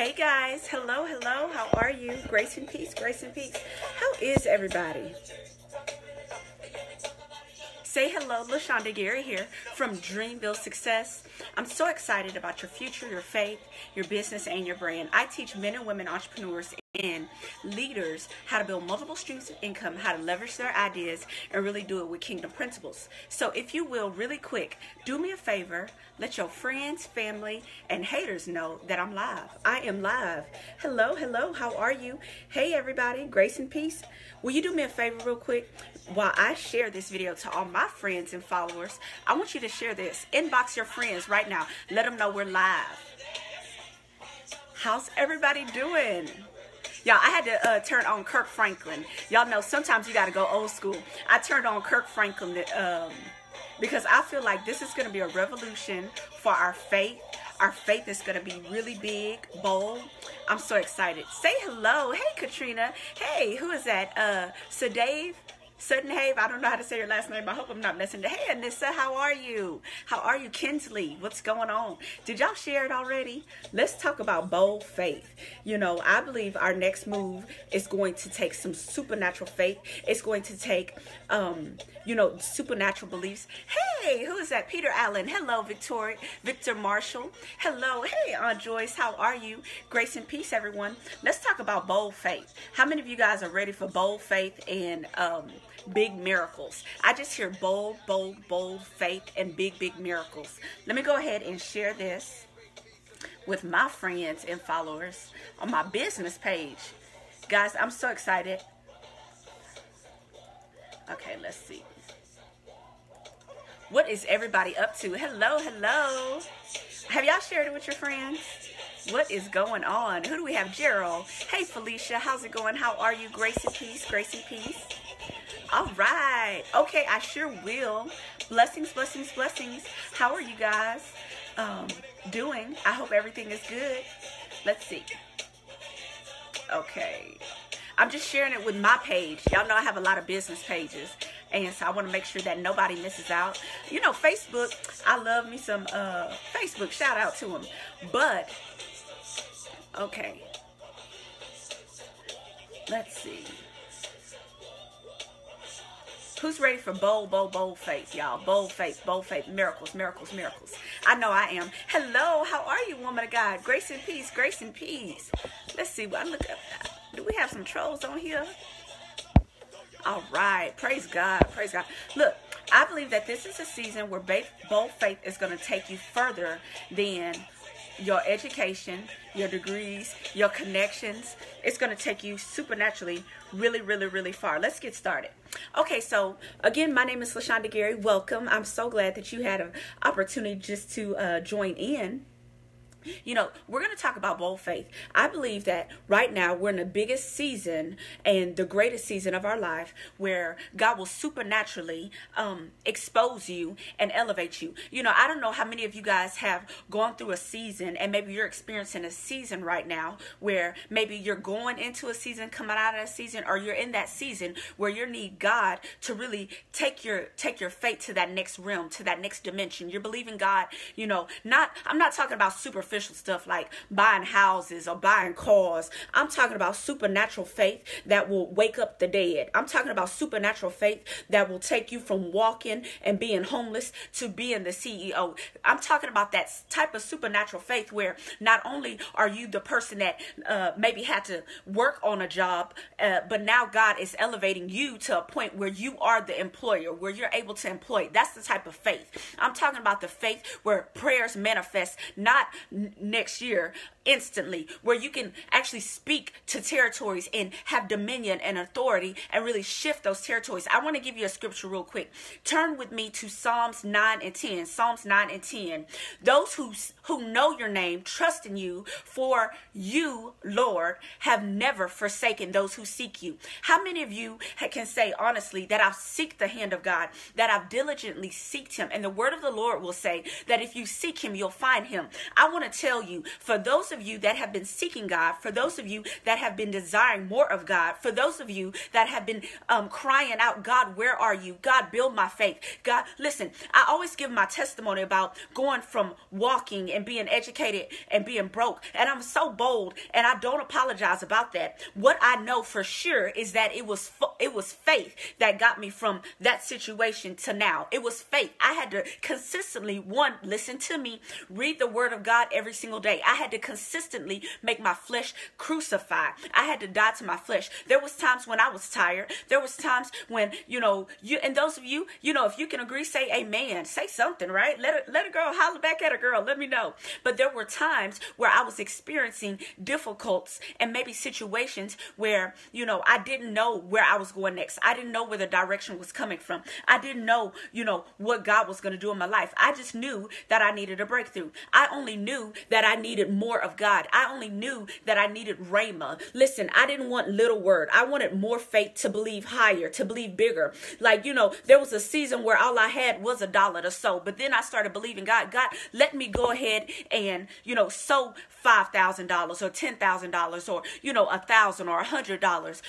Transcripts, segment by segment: Hey guys, hello, how are you? Grace and peace. How is everybody? Say hello, LaShonda Gary here from Dream Build Success. I'm so excited about your future, your faith, your business, and your brand. I teach men and women entrepreneurs and leaders how to build multiple streams of income, how to leverage their ideas, and really do it with kingdom principles. So if you will, really quick, do me a favor, let your friends, family, and haters know that I'm live. I am live. Hello, how are you? Hey everybody, grace and peace. Will you do me a favor real quick? While I share this video to all my friends and followers, I want you to share this. Inbox your friends right now. Let them know we're live. How's everybody doing? Y'all, I had to turn on Kirk Franklin. Y'all know sometimes you got to go old school. I turned on Kirk Franklin because I feel like this is going to be a revolution for our faith. Our faith is going to be really big, bold. I'm so excited. Say hello. Hey, Katrina. Hey, who is that? Suddenhave, I don't know how to say your last name. I hope I'm not messing up. Hey, Anissa, how are you? How are you, Kinsley? What's going on? Did y'all share it already? Let's talk about bold faith. You know, I believe our next move is going to take some supernatural faith. It's going to take, you know, supernatural beliefs. Hey, who is that? Peter Allen. Hello, Victoria. Victor Marshall. Hello. Hey, Aunt Joyce, how are you? Grace and peace, everyone. Let's talk about bold faith. How many of you guys are ready for bold faith and, big miracles? I just hear bold faith and big miracles. Let me go ahead and share this with my friends and followers on my business page. Guys, I'm so excited. Okay, let's see. What is everybody up to? Hello. Have y'all shared it with your friends? What is going on? Who do we have? Gerald. Hey, Felicia. How's it going? How are you? Grace and peace. All right. Okay, I sure will. Blessings. How are you guys doing? I hope everything is good. Let's see. Okay. I'm just sharing it with my page. Y'all know I have a lot of business pages, and so I want to make sure that nobody misses out. You know, Facebook, I love me some Facebook. Shout out to them. But, okay. Let's see. Who's ready for bold faith, y'all? Bold faith, miracles. I know I am. Hello, how are you, woman of God? Grace and peace. Let's see, I look up. Do we have some trolls on here? All right, praise God. Look, I believe that this is a season where bold faith is going to take you further than your education, your degrees, your connections. It's going to take you supernaturally really far. Let's get started. Okay, so again, my name is LaShonda Gary. Welcome. I'm so glad that you had an opportunity just to join in. You know, we're going to talk about bold faith. I believe that right now we're in the biggest season and the greatest season of our life where God will supernaturally expose you and elevate you. You know, I don't know how many of you guys have gone through a season, and maybe you're experiencing a season right now where maybe you're going into a season, coming out of a season, or you're in that season where you need God to really take your faith to that next realm, to that next dimension. You're believing God, you know, I'm not talking about superficial stuff like buying houses or buying cars. I'm talking about supernatural faith that will wake up the dead. I'm talking about supernatural faith that will take you from walking and being homeless to being the CEO. I'm talking about that type of supernatural faith where not only are you the person that maybe had to work on a job, but now God is elevating you to a point where you are the employer, where you're able to employ. That's the type of faith. I'm talking about the faith where prayers manifest, not next year, instantly, where you can actually speak to territories and have dominion and authority and really shift those territories. I want to give you a scripture real quick. Turn with me to Psalms 9 and 10. Psalms 9 and 10. Those who know your name trust in you, for you, Lord, have never forsaken those who seek you. How many of you can say honestly that I've seeked the hand of God, that I've diligently seeked him? And the word of the Lord will say that if you seek him, you'll find him. I want to tell you, for those those of you that have been seeking God, for those of you that have been desiring more of God, for those of you that have been crying out, God, where are you? God, build my faith. God, listen, I always give my testimony about going from walking and being educated and being broke. And I'm so bold, and I don't apologize about that. What I know for sure is that it was faith that got me from that situation to now. It was faith. I had to consistently, one, listen to me, read the word of God every single day. I had to consistently make my flesh crucify. I had to die to my flesh. There was times when I was tired. There was times when, and those of you, if you can agree, say amen, say something, right? Let a girl holler back at a girl. Let me know. But there were times where I was experiencing difficulties and maybe situations where, I didn't know where I was going next. I didn't know where the direction was coming from. I didn't know, what God was going to do in my life. I just knew that I needed a breakthrough. I only knew that I needed more of God. I only knew that I needed Rhema. Listen, I didn't want little word. I wanted more faith to believe higher, to believe bigger. Like, there was a season where all I had was $1 to sow. But then I started believing God. God, let me go ahead and, sow $5,000 or $10,000 or, $1,000 or $100.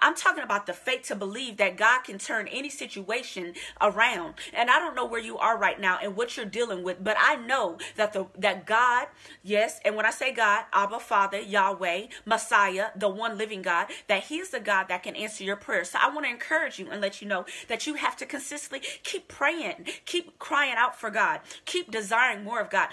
I'm talking about the faith to believe that God can turn any situation around. And I don't know where you are right now and what you're dealing with, but I know that God, yes, and when I say God, Abba, Father, Yahweh, Messiah, the one living God, that He is the God that can answer your prayers. So I want to encourage you and let you know that you have to consistently keep praying, keep crying out for God, keep desiring more of God.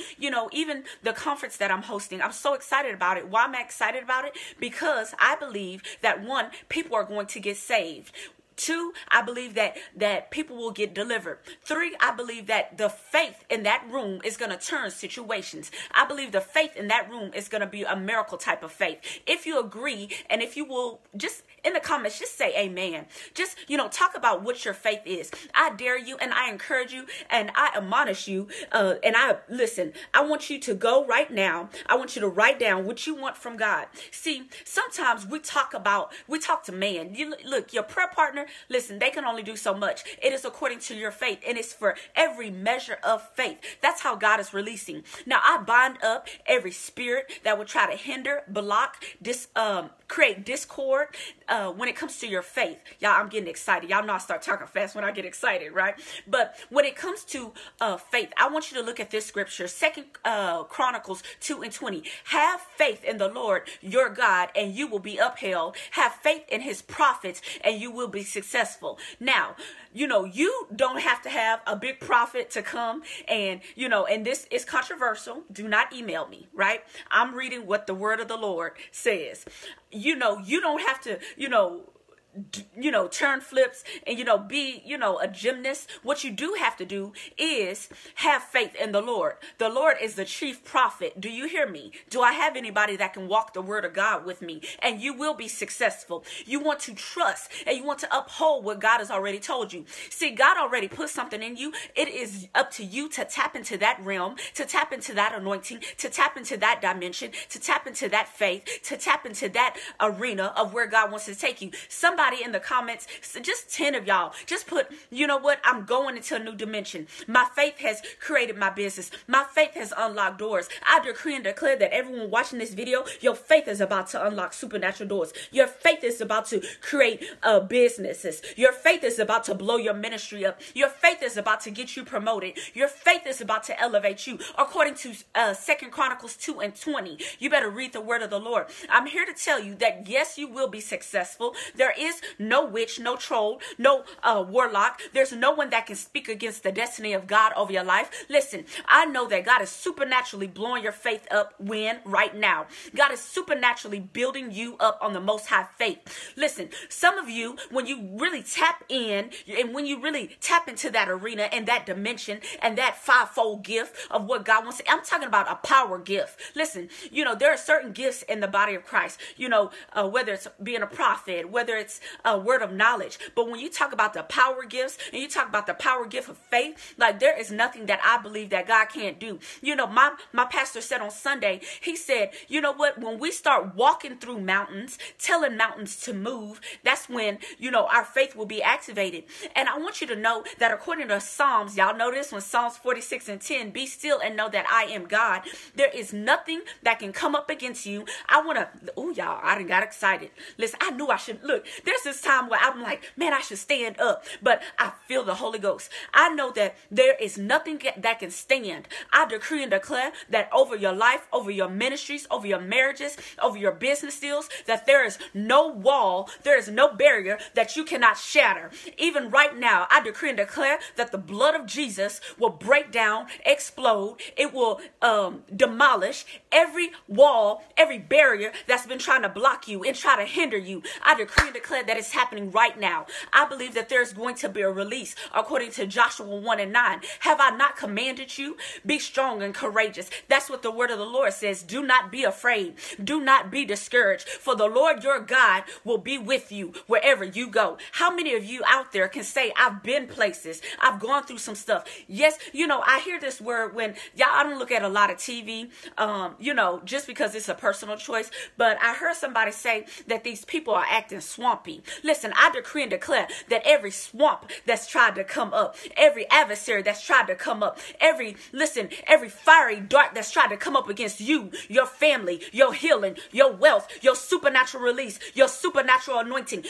Even the conference that I'm hosting, I'm so excited about it. Why am I excited about it? Because I believe that, one, people are going to get saved. Two, I believe that people will get delivered. Three, I believe that the faith in that room is going to turn situations. I believe the faith in that room is going to be a miracle type of faith. If you agree, and if you will, just in the comments, just say amen. Just, talk about what your faith is. I dare you, and I encourage you, and I admonish you, and I want you to go right now. I want you to write down what you want from God. See, sometimes we talk to man. Look, your prayer partner, listen, they can only do so much. It is according to your faith, and it's for every measure of faith. That's how God is releasing. Now, I bind up every spirit that will try to hinder, block, create discord when it comes to your faith. Y'all, I'm getting excited. Y'all know I start talking fast when I get excited, right? But when it comes to faith, I want you to look at this scripture, 2 Chronicles 2:20. Have faith in the Lord your God, and you will be upheld. Have faith in His prophets, and you will be successful. Now, you don't have to have a big prophet to come and, and this is controversial. Do not email me, right? I'm reading what the word of the Lord says. You don't have to, turn flips and, be, a gymnast. What you do have to do is have faith in the Lord. The Lord is the chief prophet. Do you hear me? Do I have anybody that can walk the word of God with me? And you will be successful. You want to trust and you want to uphold what God has already told you. See, God already put something in you. It is up to you to tap into that realm, to tap into that anointing, to tap into that dimension, to tap into that faith, to tap into that arena of where God wants to take you. Somebody in the comments, so just 10 of y'all, just put, I'm going into a new dimension. My faith has created my business. My faith has unlocked doors. I decree and declare that everyone watching this video, your faith is about to unlock supernatural doors. Your faith is about to create businesses. Your faith is about to blow your ministry up. Your faith is about to get you promoted. Your faith is about to elevate you. According to 2 Chronicles 2:20, you better read the word of the Lord. I'm here to tell you that, yes, you will be successful. There is no witch, no troll, no warlock. There's no one that can speak against the destiny of God over your life. Listen, I know that God is supernaturally blowing your faith up right now. God is supernaturally building you up on the most high faith. Listen, some of you, when you really tap in and when you really tap into that arena and that dimension and that fivefold gift of what God wants, I'm talking about a power gift. Listen, there are certain gifts in the body of Christ, whether it's being a prophet, whether it's just a word of knowledge. But when you talk about the power gifts and you talk about the power gift of faith, like there is nothing that I believe that God can't do. You know, my pastor said on Sunday, he said, you know what, when we start walking through mountains, telling mountains to move, that's when, you know, our faith will be activated. And I want you to know that according to Psalms, y'all know this one, Psalms 46:10, be still and know that I am God. There is nothing that can come up against you. I want to, oh y'all, I done got excited. Listen, I knew I should, look, there's this time where I'm like, man, I should stand up, but I feel the Holy Ghost. I know that there is nothing that can stand. I decree and declare that over your life, over your ministries, over your marriages, over your business deals, that there is no wall, there is no barrier that you cannot shatter. Even right now, I decree and declare that the blood of Jesus will break down, explode, it will demolish every wall, every barrier that's been trying to block you and try to hinder you. I decree and declare that it's happening right now. I believe that there's going to be a release according to Joshua 1:9. Have I not commanded you? Be strong and courageous. That's what the word of the Lord says. Do not be afraid. Do not be discouraged, for the Lord your God will be with you wherever you go. How many of you out there can say, I've been places, I've gone through some stuff? Yes, you know, I hear this word when, y'all, I don't look at a lot of TV, you know, just because it's a personal choice, but I heard somebody say that these people are acting swampy. Listen, I decree and declare that every swamp that's tried to come up, every adversary that's tried to come up, every fiery dart that's tried to come up against you, your family, your healing, your wealth, your supernatural release, your supernatural anointing,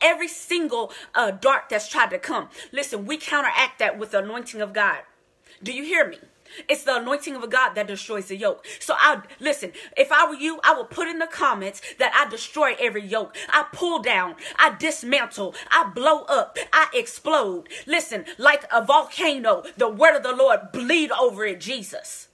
every single dart that's tried to come. Listen, we counteract that with the anointing of God. Do you hear me? It's the anointing of God that destroys the yoke. So if I were you, I would put in the comments that I destroy every yoke. I pull down, I dismantle, I blow up, I explode. Listen, like a volcano, the word of the Lord, bleed over it, Jesus.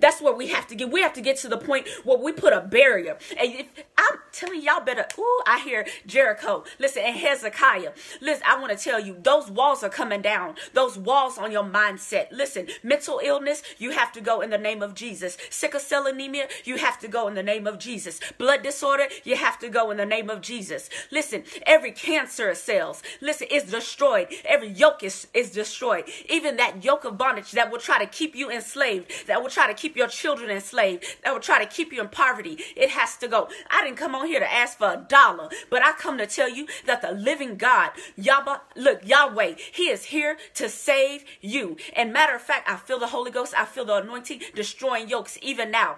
That's where we have to get. We have to get to the point where we put a barrier. And if, I'm telling y'all better. Ooh, I hear Jericho. Listen, and Hezekiah. Listen, I want to tell you, those walls are coming down. Those walls on your mindset. Listen, mental illness, you have to go in the name of Jesus. Sickle cell anemia, you have to go in the name of Jesus. Blood disorder, you have to go in the name of Jesus. Listen, every cancer cells, listen, is destroyed. Every yoke is destroyed. Even that yoke of bondage that will try to keep you enslaved, that will try to keep your children enslaved, that will try to keep you in poverty, it has to go. I didn't come on here to ask for $1, but I come to tell you that the living God, Yahweh, he is here to save you. And matter of fact, I feel the Holy Ghost, I feel the anointing destroying yokes even now.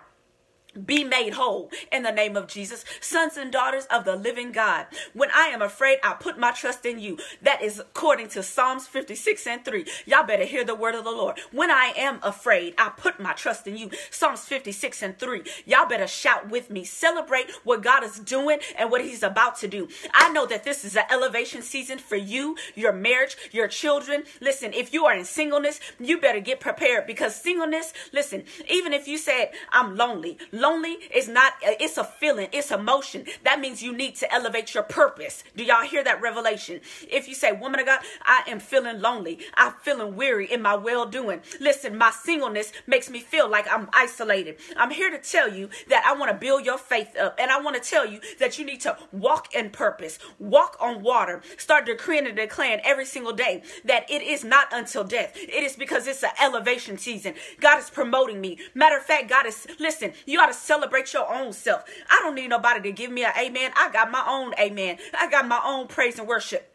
Be made whole in the name of Jesus. Sons and daughters of the living God. When I am afraid, I put my trust in you. That is according to Psalms 56:3. Y'all better hear the word of the Lord. When I am afraid, I put my trust in you. Psalms 56:3. Y'all better shout with me. Celebrate what God is doing and what he's about to do. I know that this is an elevation season for you, your marriage, your children. Listen, if you are in singleness, you better get prepared, because singleness, listen, even if you said, I'm lonely. Lonely is not, it's a feeling, it's emotion. That means you need to elevate your purpose. Do y'all hear that revelation? If you say, woman of God, I am feeling lonely, I'm feeling weary in my well-doing. Listen, my singleness makes me feel like I'm isolated. I'm here to tell you that I want to build your faith up, and I want to tell you that you need to walk in purpose, walk on water, start decreeing and declaring every single day that it is not until death. It is because it's an elevation season. God is promoting me. Matter of fact, God is, listen, you ought to celebrate your own self. I don't need nobody to give me an amen. I got my own amen. I got my own praise and worship.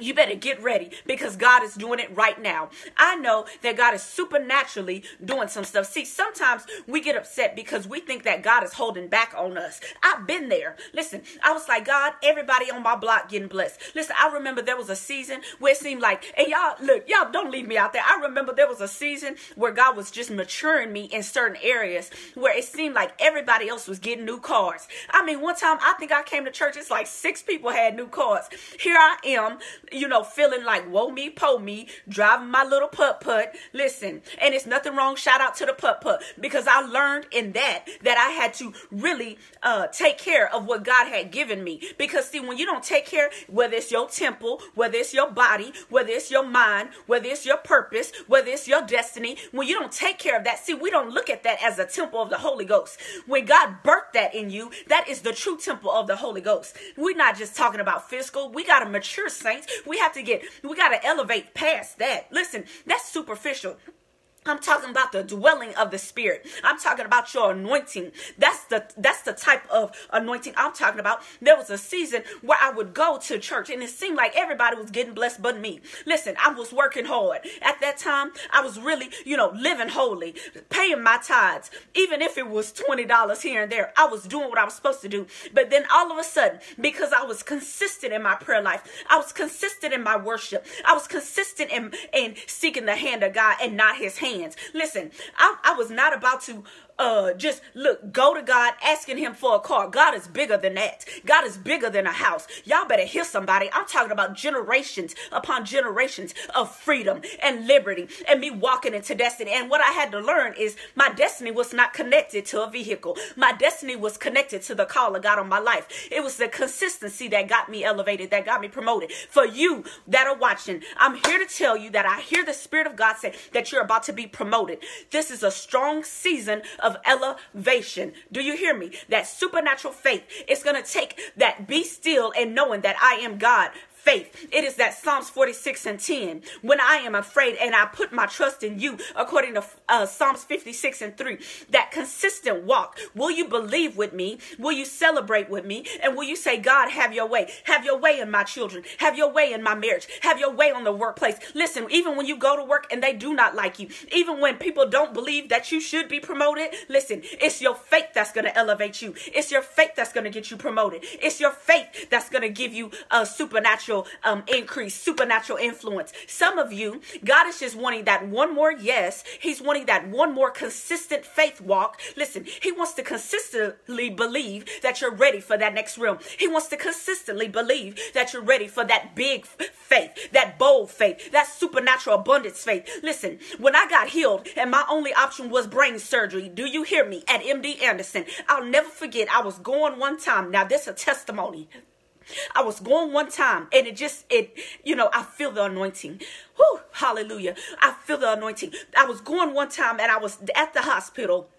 You better get ready, because God is doing it right now. I know that God is supernaturally doing some stuff. See, sometimes we get upset because we think that God is holding back on us. I've been there. Listen, I was like, God, everybody on my block getting blessed. Listen, I remember there was a season where it seemed like, and y'all, look, y'all don't leave me out there. I remember there was a season where God was just maturing me in certain areas where it seemed like everybody else was getting new cars. I mean, one time I think I came to church, it's like 6 people had new cars. Here I am, you know, feeling like woe me, po me, driving my little putt-putt. Listen, and it's nothing wrong. Shout out to the putt-putt, because I learned in that I had to really take care of what God had given me. Because see, when you don't take care, whether it's your temple, whether it's your body, whether it's your mind, whether it's your purpose, whether it's your destiny, when you don't take care of that, see, we don't look at that as a temple of the Holy Ghost. When God birthed that in you, that is the true temple of the Holy Ghost. We're not just talking about physical. We got to mature, saints. We got to elevate past that. Listen, that's superficial. I'm talking about the dwelling of the Spirit. I'm talking about your anointing. That's the type of anointing I'm talking about. There was a season where I would go to church and it seemed like everybody was getting blessed but me. Listen, I was working hard. At that time, I was really, you know, living holy, paying my tithes. Even if it was $20 here and there, I was doing what I was supposed to do. But then all of a sudden, because I was consistent in my prayer life, I was consistent in my worship, I was consistent in seeking the hand of God and not his hand. Listen, I was not about to just look, go to God asking him for a car. God is bigger than that. God is bigger than a house. Y'all better hear somebody. I'm talking about generations upon generations of freedom and liberty and me walking into destiny. And what I had to learn is my destiny was not connected to a vehicle. My destiny was connected to the call of God on my life. It was the consistency that got me elevated, that got me promoted. For you that are watching, I'm here to tell you that I hear the Spirit of God say that you're about to be promoted. This is a strong season of elevation. Do you hear me? That supernatural faith. It's going to take that be still and knowing that I am God faith. It is that Psalms 46:10. When I am afraid and I put my trust in you, according to Psalms 56:3, that consistent walk. Will you believe with me? Will you celebrate with me? And will you say, God, have your way. Have your way in my children. Have your way in my marriage. Have your way on the workplace. Listen, even when you go to work and they do not like you, even when people don't believe that you should be promoted, listen, it's your faith that's going to elevate you. It's your faith that's going to get you promoted. It's your faith that's going to give you a supernatural increase, supernatural influence. Some of you, God is just wanting that one more yes. He's wanting that one more consistent faith walk. Listen, he wants to consistently believe that you're ready for that next realm. He wants to consistently believe that you're ready for that big faith, that bold faith, that supernatural abundance faith. Listen, when I got healed and my only option was brain surgery, do you hear me? At MD Anderson, I'll never forget, I was going one time. Now this is a testimony. I was going one time and it, you know, I feel the anointing. Whew, hallelujah. I feel the anointing. I was going one time and I was at the hospital.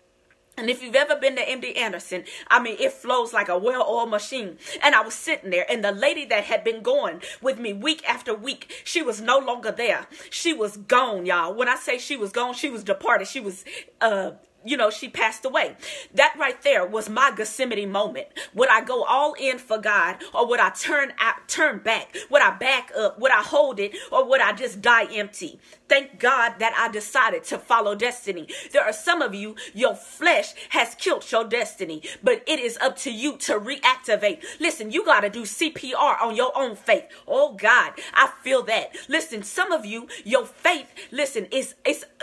And if you've ever been to MD Anderson, I mean, it flows like a well-oiled machine. And I was sitting there, and the lady that had been going with me week after week, she was no longer there. She was gone, y'all. When I say she was gone, she was departed. She was, you know, she passed away. That right there was my Gethsemane moment. Would I go all in for God, or would I turn back? Would I back up? Would I hold it, or would I just die empty? Thank God that I decided to follow destiny. There are some of you, your flesh has killed your destiny, but it is up to you to reactivate. Listen, you got to do CPR on your own faith. Oh God, I feel that. Listen, some of you, your faith, listen, it's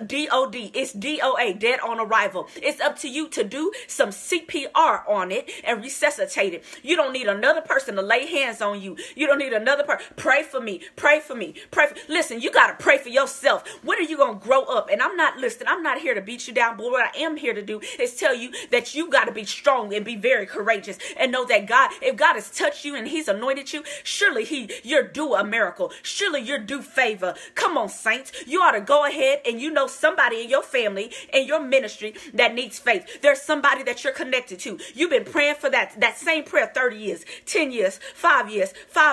DOD, it's DOA, dead on arrival. It's up to you to do some CPR on it and resuscitate it. You don't need another person to lay hands on you. You don't need another person. Pray for me. Pray for me. Pray for. Listen, you got to pray for yourself. When are you going to grow up? And I'm not here to beat you down, but what I am here to do is tell you that you got to be strong and be very courageous and know that God, if God has touched you and he's anointed you, surely you're due a miracle. Surely you're due favor. Come on, saints. You ought to go ahead and you know somebody in your family and your ministry that needs faith. There's somebody that you're connected to. You've been praying for that same prayer 30 years, 10 years, 5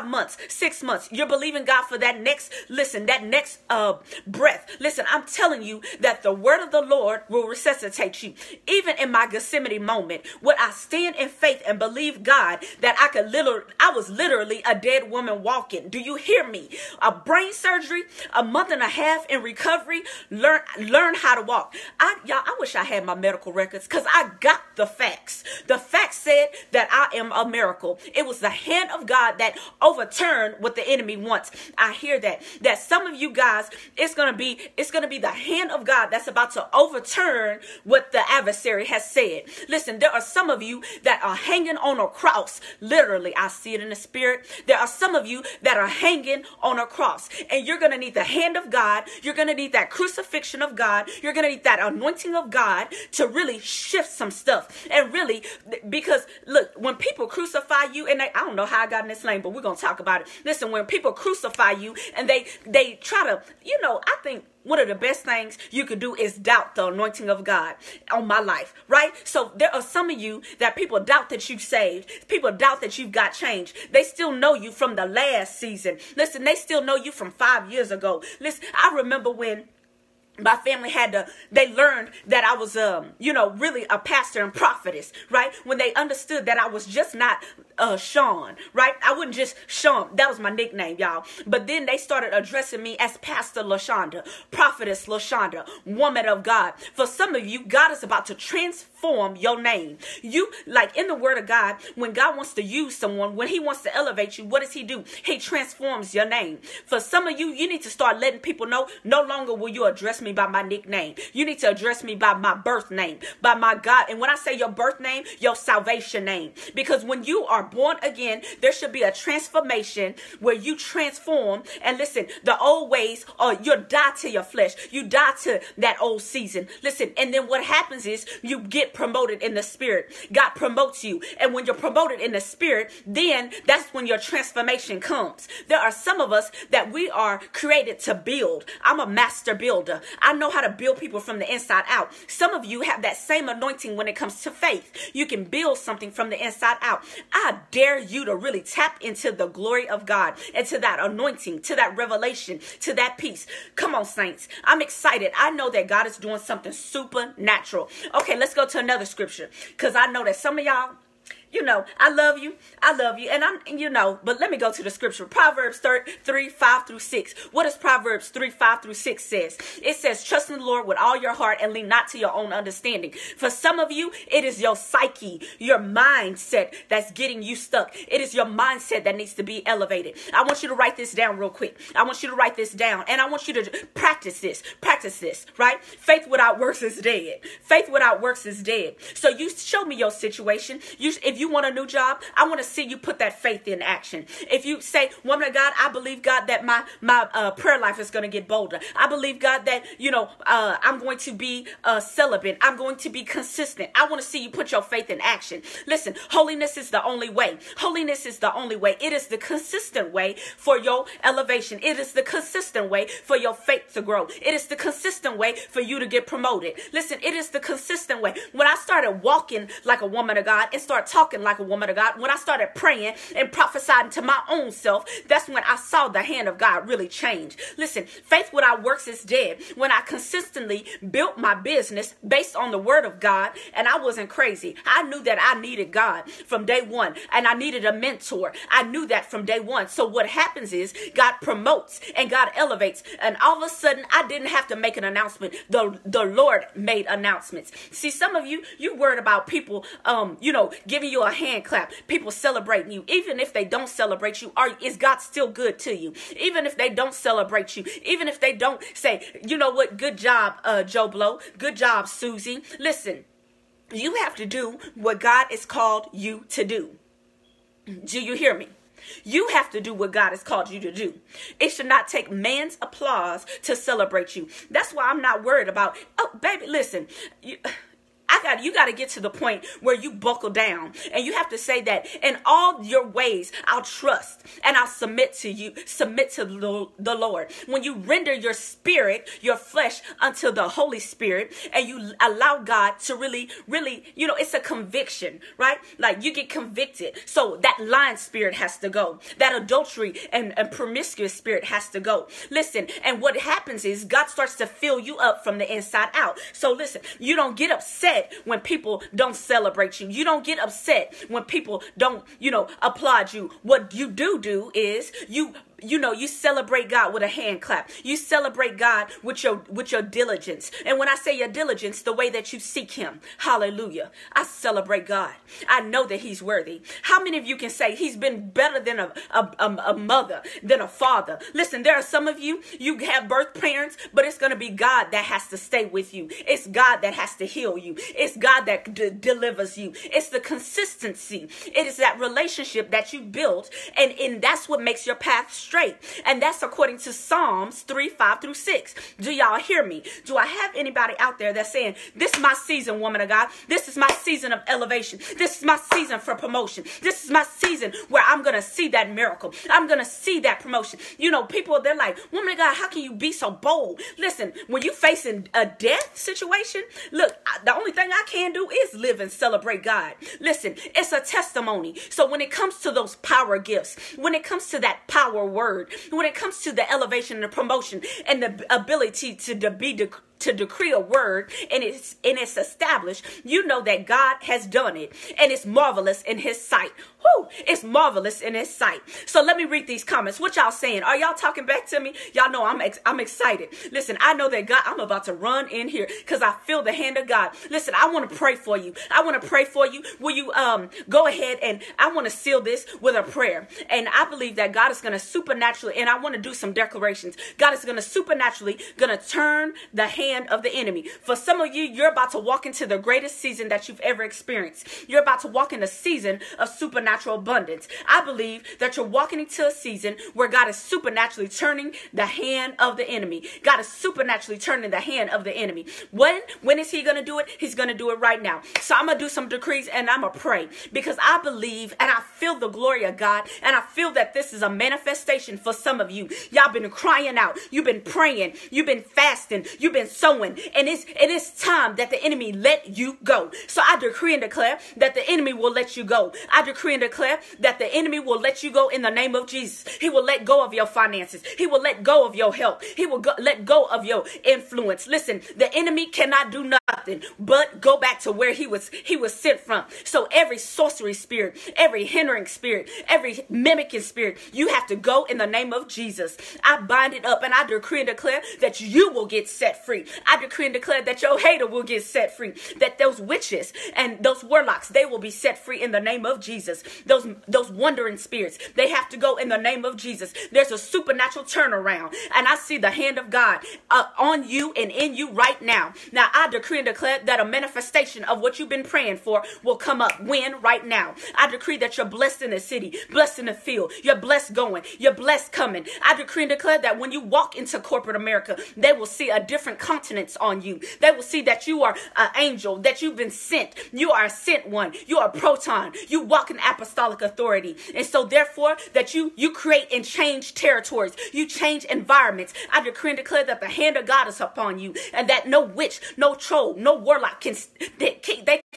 months, 6 months. You're believing God for that next, listen, that next breath. Listen, I'm telling you that the word of the Lord will resuscitate you. Even in my Gethsemane moment, would I stand in faith and believe God that I was literally a dead woman walking. Do you hear me? A brain surgery, a month and a half in recovery, learn how to walk. Y'all, I wish I had had my medical records because I got the facts. The facts said that I am a miracle. It was the hand of God that overturned what the enemy wants. I hear that. That some of you guys, it's gonna be the hand of God that's about to overturn what the adversary has said. Listen, there are some of you that are hanging on a cross. Literally, I see it in the spirit. There are some of you that are hanging on a cross, and you're gonna need the hand of God. You're gonna need that crucifixion of God. You're gonna need that anointing of God to really shift some stuff. And really, because look, when people crucify you, and I don't know how I got in this lane, but we're gonna talk about it. Listen, when people crucify you and they try to, you know, I think one of the best things you could do is doubt the anointing of God on my life, right? So there are some of you that people doubt that you've saved. People doubt that you've got changed. They still know you from the last season. Listen, they still know you from 5 years ago. Listen, I remember when my family they learned that I was, really a pastor and prophetess, right? When they understood that I was just not Sean, right? I wasn't just Sean. That was my nickname, y'all. But then they started addressing me as Pastor LaShonda, Prophetess LaShonda, Woman of God. For some of you, God is about to transform your name. You, like in the Word of God, when God wants to use someone, when He wants to elevate you, what does He do? He transforms your name. For some of you, you need to start letting people know, no longer will you address me by my nickname. You need to address me by my birth name, by my God. And when I say your birth name, your salvation name. Because when you are born again, there should be a transformation where you transform. And listen, the old ways, or you die to your flesh. You die to that old season. Listen, and then what happens is you get promoted in the spirit. God promotes you. And when you're promoted in the spirit, then that's when your transformation comes. There are some of us that we are created to build. I'm a master builder. I know how to build people from the inside out. Some of you have that same anointing when it comes to faith. You can build something from the inside out. I dare you to really tap into the glory of God and to that anointing, to that revelation, to that peace. Come on, saints. I'm excited. I know that God is doing something supernatural. Okay, let's go to another scripture, because I know that some of y'all, you know, I love you, and but let me go to the scripture. Proverbs 3:5-6. What does Proverbs 3:5-6 says? It says, trust in the Lord with all your heart and lean not to your own understanding. For some of you, it is your psyche, your mindset that's getting you stuck. It is your mindset that needs to be elevated. I want you to write this down real quick. I want you to write this down, and I want you to practice this, right? Faith without works is dead. Faith without works is dead. So you show me your situation. If you want a new job, I want to see you put that faith in action. If you say, woman of God, I believe, God, that my prayer life is going to get bolder. I believe, God, that, I'm going to be celibate. I'm going to be consistent. I want to see you put your faith in action. Listen, holiness is the only way. Holiness is the only way. It is the consistent way for your elevation. It is the consistent way for your faith to grow. It is the consistent way for you to get promoted. Listen, it is the consistent way. When I started walking like a woman of God and started talking like a woman of God, when I started praying and prophesying to my own self, that's when I saw the hand of God really change. Listen, faith without works is dead. When I consistently built my business based on the word of God, and I wasn't crazy, I knew that I needed God from day one, and I needed a mentor. I knew that from day one. So what happens is God promotes and God elevates, and all of a sudden I didn't have to make an announcement. The Lord made announcements. See, some of you, you're worried about people, giving you a hand clap, people celebrating you. Even if they don't celebrate you, is God still good to you? Even if they don't celebrate you, even if they don't say, you know what, good job, Joe Blow, good job, Susie. Listen, you have to do what God has called you to do. Do you hear me? You have to do what God has called you to do. It should not take man's applause to celebrate you. That's why I'm not worried about, oh, baby, listen, you got to get to the point where you buckle down, and you have to say that in all your ways, I'll trust and I'll submit to you, submit to the Lord. When you render your spirit, your flesh unto the Holy Spirit, and you allow God to really, really, it's a conviction, right? Like you get convicted. So that lying spirit has to go. That adultery and promiscuous spirit has to go. Listen, and what happens is God starts to fill you up from the inside out. So listen, you don't get upset when people don't celebrate you. You don't get upset when people don't, applaud you. What you do is you you know, you celebrate God with a hand clap. You celebrate God with your diligence. And when I say your diligence, the way that you seek him. Hallelujah. I celebrate God. I know that he's worthy. How many of you can say he's been better than a mother, than a father? Listen, there are some of you, you have birth parents, but it's going to be God that has to stay with you. It's God that has to heal you. It's God that delivers you. It's the consistency. It is that relationship that you built, and that's what makes your path straight. And that's according to Psalms 3:5-6. Do y'all hear me? Do I have anybody out there that's saying, this is my season, woman of God. This is my season of elevation. This is my season for promotion. This is my season where I'm going to see that miracle. I'm going to see that promotion. You know, people, they're like, woman of God, how can you be so bold? Listen, when you're facing a death situation, look, the only thing I can do is live and celebrate God. Listen, it's a testimony. So when it comes to those power gifts, when it comes to that power word, when it comes to the elevation and the promotion and the ability to be to decree a word and it's established, you know that God has done it, and it's marvelous in his sight. Whoo, it's marvelous in his sight. So let me read these comments. What y'all saying? Are y'all talking back to me? Y'all know I'm excited. Listen, I know that God, I'm about to run in here because I feel the hand of God. Listen, I want to pray for you. I want to pray for you. Will you go ahead, and I want to seal this with a prayer. And I believe that God is going to supernaturally, and I want to do some declarations. God is going to supernaturally turn the hand of the enemy. For some of you, you're about to walk into the greatest season that you've ever experienced. You're about to walk in a season of supernatural abundance. I believe that you're walking into a season where God is supernaturally turning the hand of the enemy. God is supernaturally turning the hand of the enemy. When is he going to do it? He's going to do it right now. So I'm going to do some decrees, and I'm going to pray, because I believe and I feel the glory of God, and I feel that this is a manifestation for some of you. Y'all been crying out. You've been praying. You've been fasting. You've been sowing, and it's time that the enemy let you go. So I decree and declare that the enemy will let you go. I decree and declare that the enemy will let you go in the name of Jesus. He will let go of your finances. He will let go of your health. He will let go of your influence. Listen, the enemy cannot do nothing but go back to where he was sent from. So every sorcery spirit, every hindering spirit, every mimicking spirit, you have to go in the name of Jesus. I bind it up, and I decree and declare that you will get set free. I decree and declare that your hater will get set free, that those witches and those warlocks, they will be set free in the name of Jesus. Those wandering spirits, they have to go in the name of Jesus. There's a supernatural turnaround, and I see the hand of God on you and in you right now. Now, I decree and declare that a manifestation of what you've been praying for will come up. When? Right now. I decree that you're blessed in the city, blessed in the field, you're blessed going, you're blessed coming. I decree and declare that when you walk into corporate America, they will see a different continents on you. They will see that you are an angel, that you've been sent. You are a sent one. You are a proton. You walk in apostolic authority. And so therefore that you create and change territories. You change environments. I decree and declare that the hand of God is upon you, and that no witch, no troll, no warlock can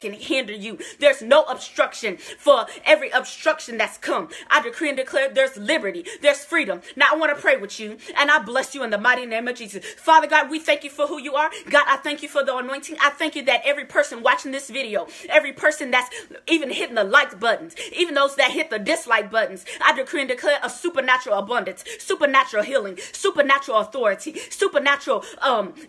hinder you. There's no obstruction. For every obstruction that's come, I decree and declare there's liberty, there's freedom. Now I want to pray with you, and I bless you in the mighty name of Jesus. Father God, we thank you for who you are. God, I thank you for the anointing. I thank you that every person watching this video, every person that's even hitting the like buttons, even those that hit the dislike buttons, I decree and declare a supernatural abundance, supernatural healing, supernatural authority, supernatural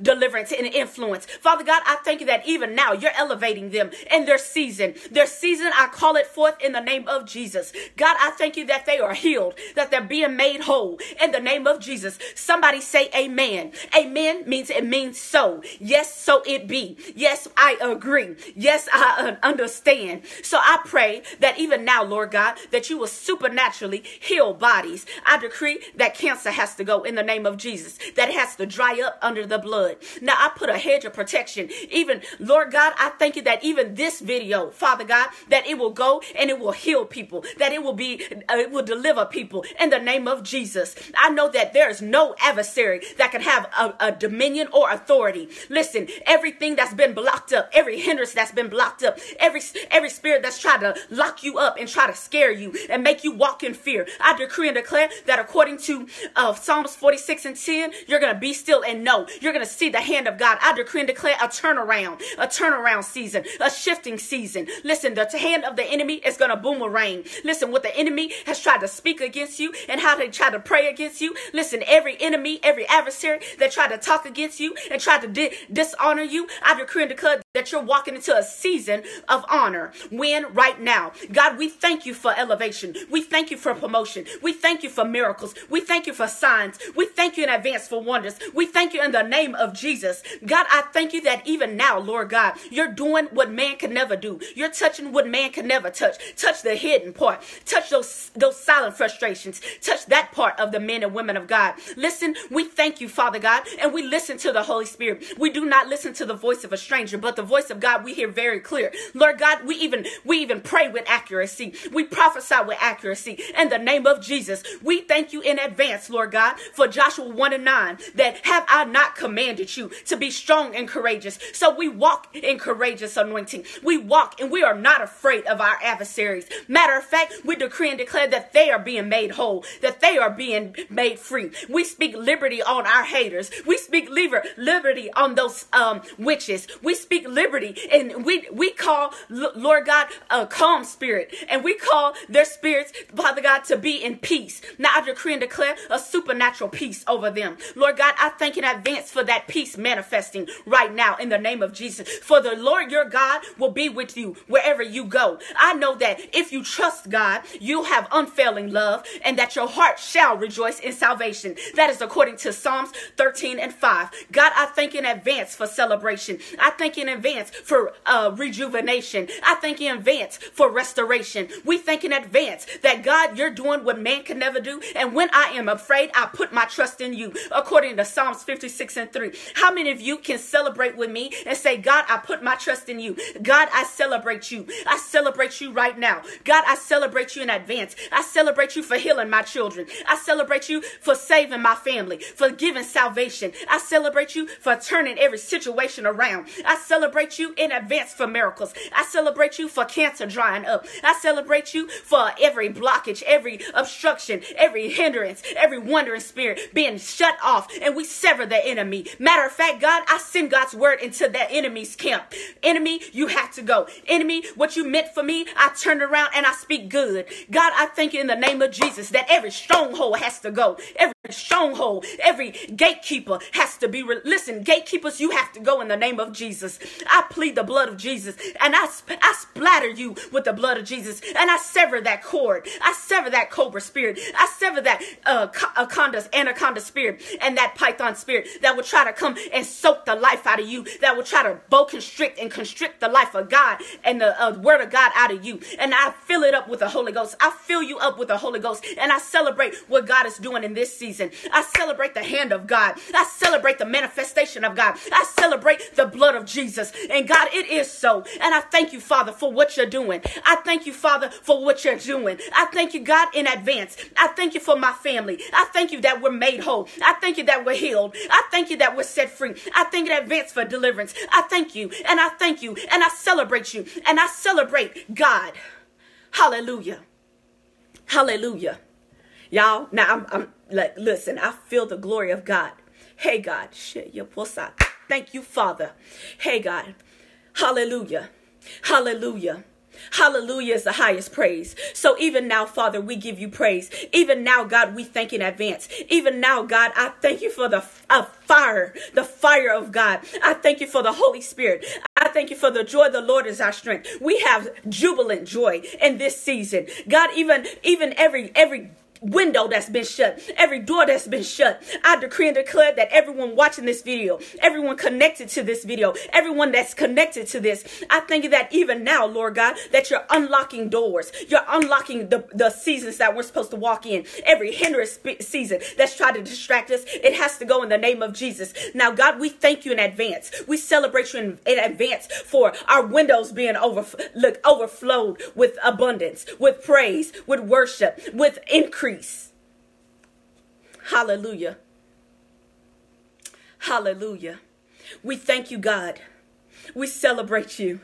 deliverance and influence. Father God, I thank you that even now you're elevating them in their season. Their season, I call it forth in the name of Jesus. God, I thank you that they are healed, that they're being made whole in the name of Jesus. Somebody say amen. Amen means it means so. Yes, so it be. Yes, I agree. Yes, I understand. So I pray that even now, Lord God, that you will supernaturally heal bodies. I decree that cancer has to go in the name of Jesus, that it has to dry up under the blood. Now I put a hedge of protection. Even, Lord God, I thank you that even this video, Father God, that it will go and it will heal people, that it will deliver people in the name of Jesus. I know that there is no adversary that can have a dominion or authority. Listen, everything that's been blocked up, every hindrance that's been blocked up, every spirit that's tried to lock you up and try to scare you and make you walk in fear, I decree and declare that according to Psalms 46:10, you're going to be still and know. You're going to see the hand of God. I decree and declare a turnaround season, a shifting season. Listen, the hand of the enemy is going to boomerang. Listen, what the enemy has tried to speak against you and how they try to pray against you. Listen, every enemy, every adversary that tried to talk against you and tried to dishonor you, I decree and declare that you're walking into a season of honor. When? Right now. God, we thank you for elevation. We thank you for promotion. We thank you for miracles. We thank you for signs. We thank you in advance for wonders. We thank you in the name of Jesus. God, I thank you that even now, Lord God, you're doing what man can never do. You're touching what man can never touch. Touch the hidden part. Touch those silent frustrations. Touch that part of the men and women of God. Listen, we thank you, Father God, and we listen to the Holy Spirit. We do not listen to the voice of a stranger, but the voice of God we hear very clear. Lord God, we even pray with accuracy. We prophesy with accuracy. In the name of Jesus, we thank you in advance, Lord God, for Joshua 1:9, that have I not commanded you to be strong and courageous. So we walk in courageous anointing. We walk and we are not afraid of our adversaries. Matter of fact, we decree and declare that they are being made whole, that they are being made free. We speak liberty on our haters. We speak liberty on those witches. We speak liberty, and we call, Lord God, a calm spirit, and we call their spirits, Father God, to be in peace. Now I decree and declare a supernatural peace over them. Lord God, I thank in advance for that peace manifesting right now in the name of Jesus. For the Lord your God will be with you wherever you go. I know that if you trust God, you have unfailing love, and that your heart shall rejoice in salvation. That is according to Psalms 13:5. God, I thank in advance for celebration. I thank in advance for rejuvenation. I thank in advance for restoration. We thank in advance that God, you're doing what man can never do. And when I am afraid, I put my trust in you, according to Psalms 56:3. How many of you can celebrate with me and say, God, I put my trust in you. God, I celebrate you. I celebrate you right now. God, I celebrate you in advance. I celebrate you for healing my children. I celebrate you for saving my family, for giving salvation. I celebrate you for turning every situation around. I celebrate you in advance for miracles. I celebrate you for cancer drying up. I celebrate you for every blockage, every obstruction, every hindrance, every wandering spirit being shut off, and we sever the enemy. Matter of fact, God, I send God's word into that enemy's camp. Enemy, you have to go. Enemy, what you meant for me, I turn around and I speak good. God, I thank you in the name of Jesus that every stronghold has to go. Every stronghold, every gatekeeper has to be. Listen, gatekeepers, you have to go in the name of Jesus. I plead the blood of Jesus, and I splatter you with the blood of Jesus, and I sever that cord. I sever that cobra spirit. I sever that anaconda spirit and that python spirit that will try to come and soak the life out of you, that will try to bow constrict and constrict the life of God and the word of God out of you. And I fill it up with the Holy Ghost. I fill you up with the Holy Ghost, and I celebrate what God is doing in this season. I celebrate the hand of God. I celebrate the manifestation of God. I celebrate the blood of Jesus. And God, it is so. And I thank you, Father, for what you're doing. I thank you, Father, for what you're doing. I thank you, God, in advance. I thank you for my family. I thank you that we're made whole. I thank you that we're healed. I thank you that we're set free. I thank you in advance for deliverance. I thank you, and I thank you, and I celebrate you, and I celebrate God. Hallelujah. Hallelujah. Y'all, now I'm like, listen, I feel the glory of God. Hey, God. Thank you, Father. Hey, God. Hallelujah. Hallelujah. Hallelujah is the highest praise. So even now, Father, we give you praise. Even now, God, we thank in advance. Even now, God, I thank you for the fire of God. I thank you for the Holy Spirit. I thank you for the joy of the Lord is our strength. We have jubilant joy in this season. God, even every window that's been shut, every door that's been shut, I decree and declare that everyone watching this video, everyone connected to this video, everyone that's connected to this, I thank you that even now, Lord God, that you're unlocking doors. You're unlocking the seasons that we're supposed to walk in. Every hindrance season that's tried to distract us, it has to go in the name of Jesus. Now, God, we thank you in advance. We celebrate you in advance for our windows being overflowed with abundance, with praise, with worship, with increase. Hallelujah. Hallelujah. We thank you, God. We celebrate you.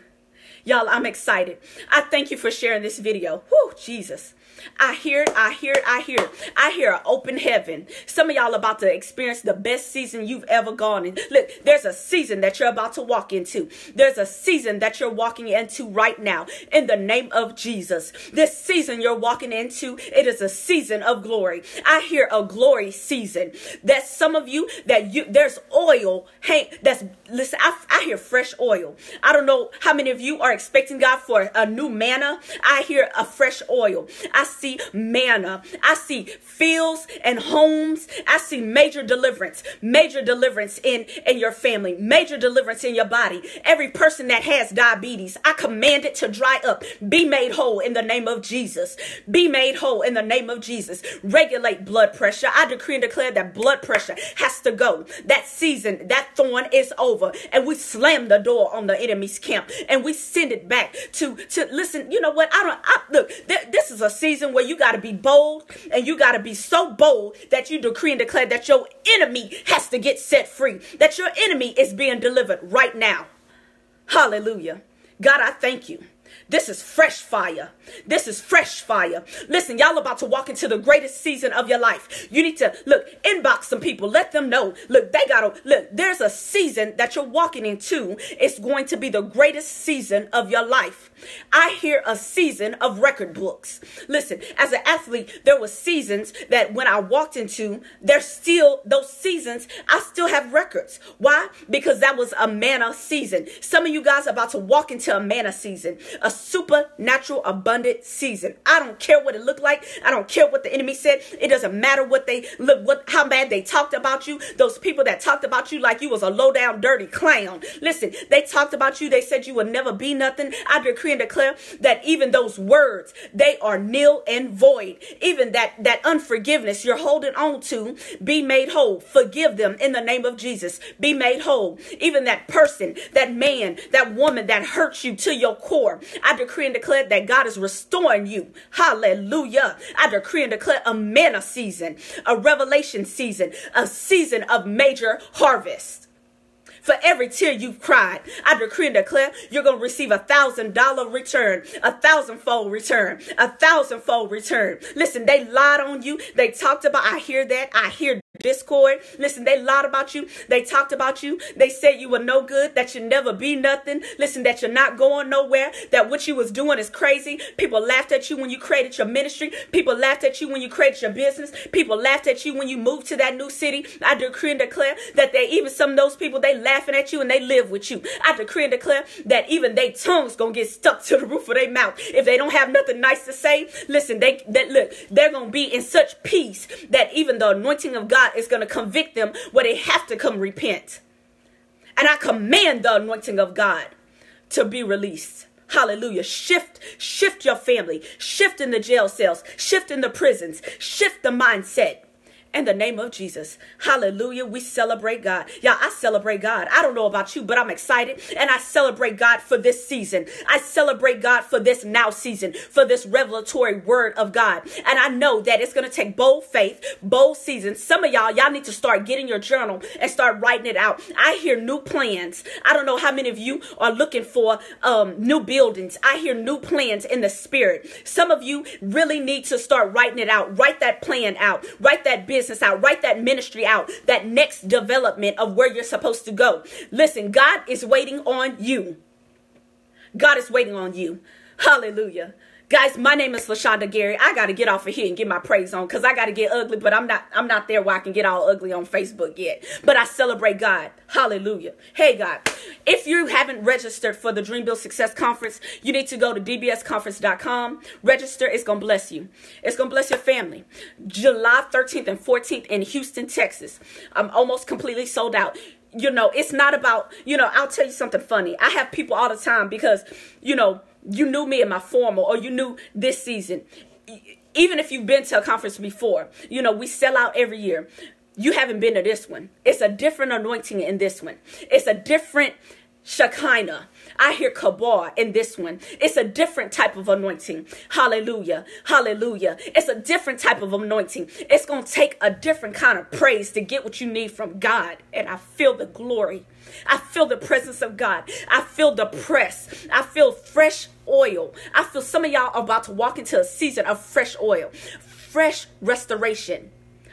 Y'all, I'm excited. I thank you for sharing this video. Whoo, Jesus. I hear it. I hear it. I hear it. I hear an open heaven. Some of y'all about to experience the best season you've ever gone in. Look, there's a season that you're about to walk into. There's a season that you're walking into right now in the name of Jesus. This season you're walking into, it is a season of glory. I hear a glory season. That some of you, there's oil. Hey, listen, I hear fresh oil. I don't know how many of you are expecting God for a new manna. I hear a fresh oil. I see manna. I see fields and homes. I see major deliverance in your family, major deliverance in your body. Every person that has diabetes, I command it to dry up. Be made whole in the name of Jesus. Be made whole in the name of Jesus. Regulate blood pressure. I decree and declare that blood pressure has to go. That season, that thorn is over, and we slam the door on the enemy's camp and we send it back to listen. You know what? This is a season where you got to be bold, and you got to be so bold that you decree and declare that your enemy has to get set free, that your enemy is being delivered right now. Hallelujah. God, I thank you. This is fresh fire. This is fresh fire. Listen, y'all about to walk into the greatest season of your life. You need to, look, inbox some people. Let them know. Look, there's a season that you're walking into. It's going to be the greatest season of your life. I hear a season of record books. Listen, as an athlete, there were seasons that when I walked into, there's still those seasons. I still have records. Why? Because that was a manna season. Some of you guys are about to walk into a manna season, a supernatural abundant season. I don't care what it looked like. I don't care what the enemy said. It doesn't matter what they look, how bad they talked about you. Those people that talked about you like you was a low down dirty clown. Listen, they talked about you. They said you would never be nothing. I decree and declare that even those words, they are nil and void. Even that unforgiveness you're holding on to, be made whole. Forgive them in the name of Jesus. Be made whole. Even that person, that man, that woman that hurts you to your core, I decree and declare that God is restoring you. Hallelujah. I decree and declare a manna season, a revelation season, a season of major harvest. For every tear you've cried, I decree and declare you're going to receive $1,000 return, $1,000-fold return, $1,000-fold return. Listen, they lied on you. They talked about, I hear that. I hear discord. Listen, they lied about you. They talked about you. They said you were no good, that you never be nothing. Listen, that you're not going nowhere, that what you was doing is crazy. People laughed at you when you created your ministry. People laughed at you when you created your business. People laughed at you when you moved to that new city. I decree and declare that even some of those people, they laughing at you and they live with you. I decree and declare that even their tongues gonna get stuck to the roof of their mouth. If they don't have nothing nice to say, listen, they're gonna be in such peace that even the anointing of God is going to convict them where they have to come repent. And I command the anointing of God to be released. Hallelujah. Shift your family. Shift in the jail cells. Shift in the prisons. Shift the mindset. In the name of Jesus. Hallelujah. We celebrate God. Y'all, I celebrate God. I don't know about you, but I'm excited. And I celebrate God for this season. I celebrate God for this now season, for this revelatory word of God. And I know that it's going to take bold faith, bold seasons. Some of y'all need to start getting your journal and start writing it out. I hear new plans. I don't know how many of you are looking for new buildings. I hear new plans in the spirit. Some of you really need to start writing it out. Write that plan out. Write that business out, write that ministry out, that next development of where you're supposed to go. Listen, God is waiting on you. God is waiting on you. Hallelujah. Guys, my name is LaShonda Gary. I got to get off of here and get my praise on because I got to get ugly, but I'm not there where I can get all ugly on Facebook yet. But I celebrate God. Hallelujah. Hey, God, if you haven't registered for the Dream Build Success Conference, you need to go to dbsconference.com. Register. It's going to bless you. It's going to bless your family. July 13th and 14th in Houston, Texas. I'm almost completely sold out. You know, it's not about, I'll tell you something funny. I have people all the time because, you knew me in my formal, or you knew this season. Even if you've been to a conference before, we sell out every year. You haven't been to this one. It's a different anointing in this one. It's a different Shekinah. I hear kabar in this one. It's a different type of anointing. Hallelujah. Hallelujah. It's a different type of anointing. It's going to take a different kind of praise to get what you need from God. And I feel the glory. I feel the presence of God. I feel the press. I feel fresh oil. I feel some of y'all are about to walk into a season of fresh oil, fresh restoration.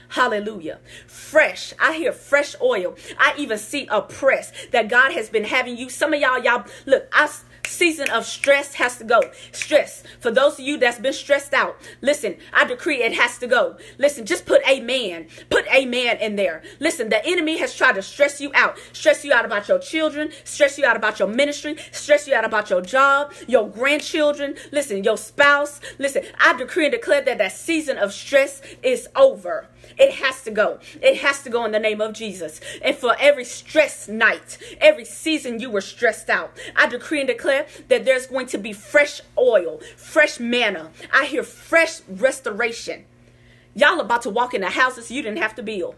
Hallelujah. Fresh. I hear fresh oil. I even see a press that God has been having you. Some of y'all, look, I season of stress has to go. Stress. For those of you that's been stressed out, listen, I decree it has to go. Listen, just put amen. Put amen in there. Listen, the enemy has tried to stress you out. Stress you out about your children. Stress you out about your ministry. Stress you out about your job, your grandchildren. Listen, your spouse. Listen, I decree and declare that that season of stress is over. It has to go. It has to go in the name of Jesus. And for every stress night, every season you were stressed out, I decree and declare that there's going to be fresh oil, fresh manna. I hear fresh restoration. Y'all about to walk into houses you didn't have to build.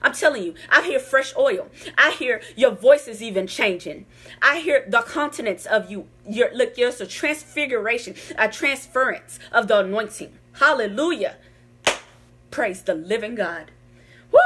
I'm telling you, I hear fresh oil. I hear your voice is even changing. I hear the continents of you. Look, there's a transfiguration, a transference of the anointing. Hallelujah. Praise the living God. Woo!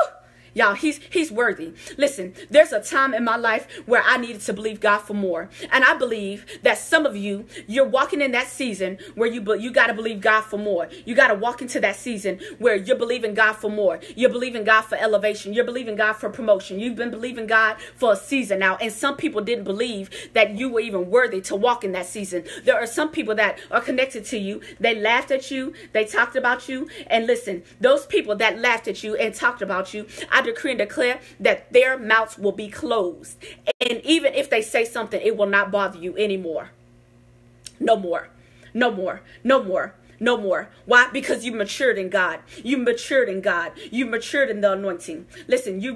Y'all, he's worthy. Listen, there's a time in my life where I needed to believe God for more. And I believe that some of you, you're walking in that season where you got to believe God for more. You got to walk into that season where you're believing God for more. You're believing God for elevation. You're believing God for promotion. You've been believing God for a season now. And some people didn't believe that you were even worthy to walk in that season. There are some people that are connected to you. They laughed at you. They talked about you. And listen, those people that laughed at you and talked about you, I decree and declare that their mouths will be closed. And even if they say something, it will not bother you anymore. No more. No more. No more. No more. Why? Because you matured in God. You matured in God. You matured in the anointing. Listen, you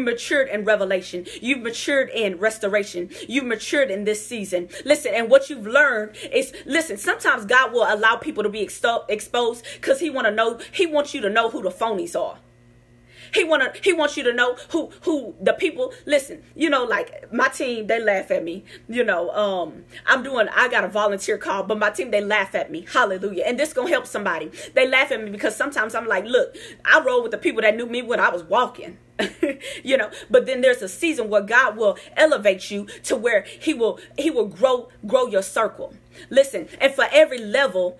matured in revelation. You matured in restoration. You matured in this season. Listen, and what you've learned is, listen, sometimes God will allow people to be exposed because he wants you to know who the phonies are. He wants you to know who the people, listen, you know, like my team, they laugh at me, you know, I got a volunteer call, but my team, they laugh at me. Hallelujah. And this going to help somebody. They laugh at me because sometimes I'm like, look, I roll with the people that knew me when I was walking. You know, but then there's a season where God will elevate you to where he will grow your circle. Listen, and for every level,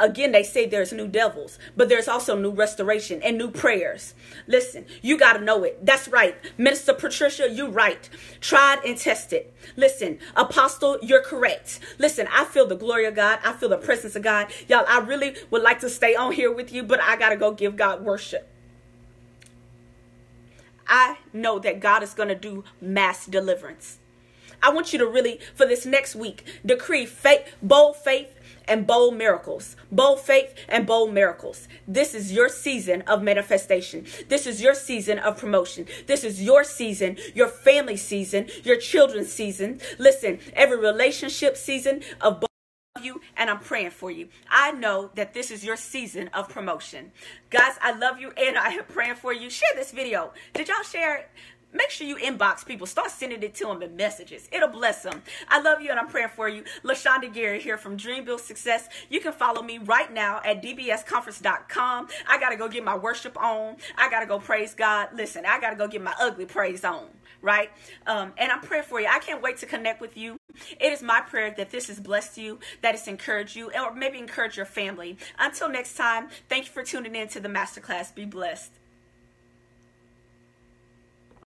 again, they say there's new devils, but there's also new restoration and new prayers. Listen, you got to know it. That's right. Minister Patricia, you're right. Tried and tested. Listen, Apostle, you're correct. Listen, I feel the glory of God. I feel the presence of God. Y'all, I really would like to stay on here with you, but I got to go give God worship. I know that God is going to do mass deliverance. I want you to really, for this next week, decree faith, bold faith, and bold miracles. Bold faith and bold miracles. This is your season of manifestation. This is your season of promotion. This is your season, your family season, your children's season. Listen, every relationship season of both of you, and I'm praying for you. I know that this is your season of promotion. Guys, I love you and I am praying for you. Share this video. Did y'all share it? Make sure you inbox people. Start sending it to them in messages. It'll bless them. I love you and I'm praying for you. LaShonda Gary here from Dream Build Success. You can follow me right now at dbsconference.com. I got to go get my worship on. I got to go praise God. Listen, I got to go get my ugly praise on, right? And I'm praying for you. I can't wait to connect with you. It is my prayer that this has blessed you, that it's encouraged you, or maybe encouraged your family. Until next time, thank you for tuning in to the Masterclass. Be blessed.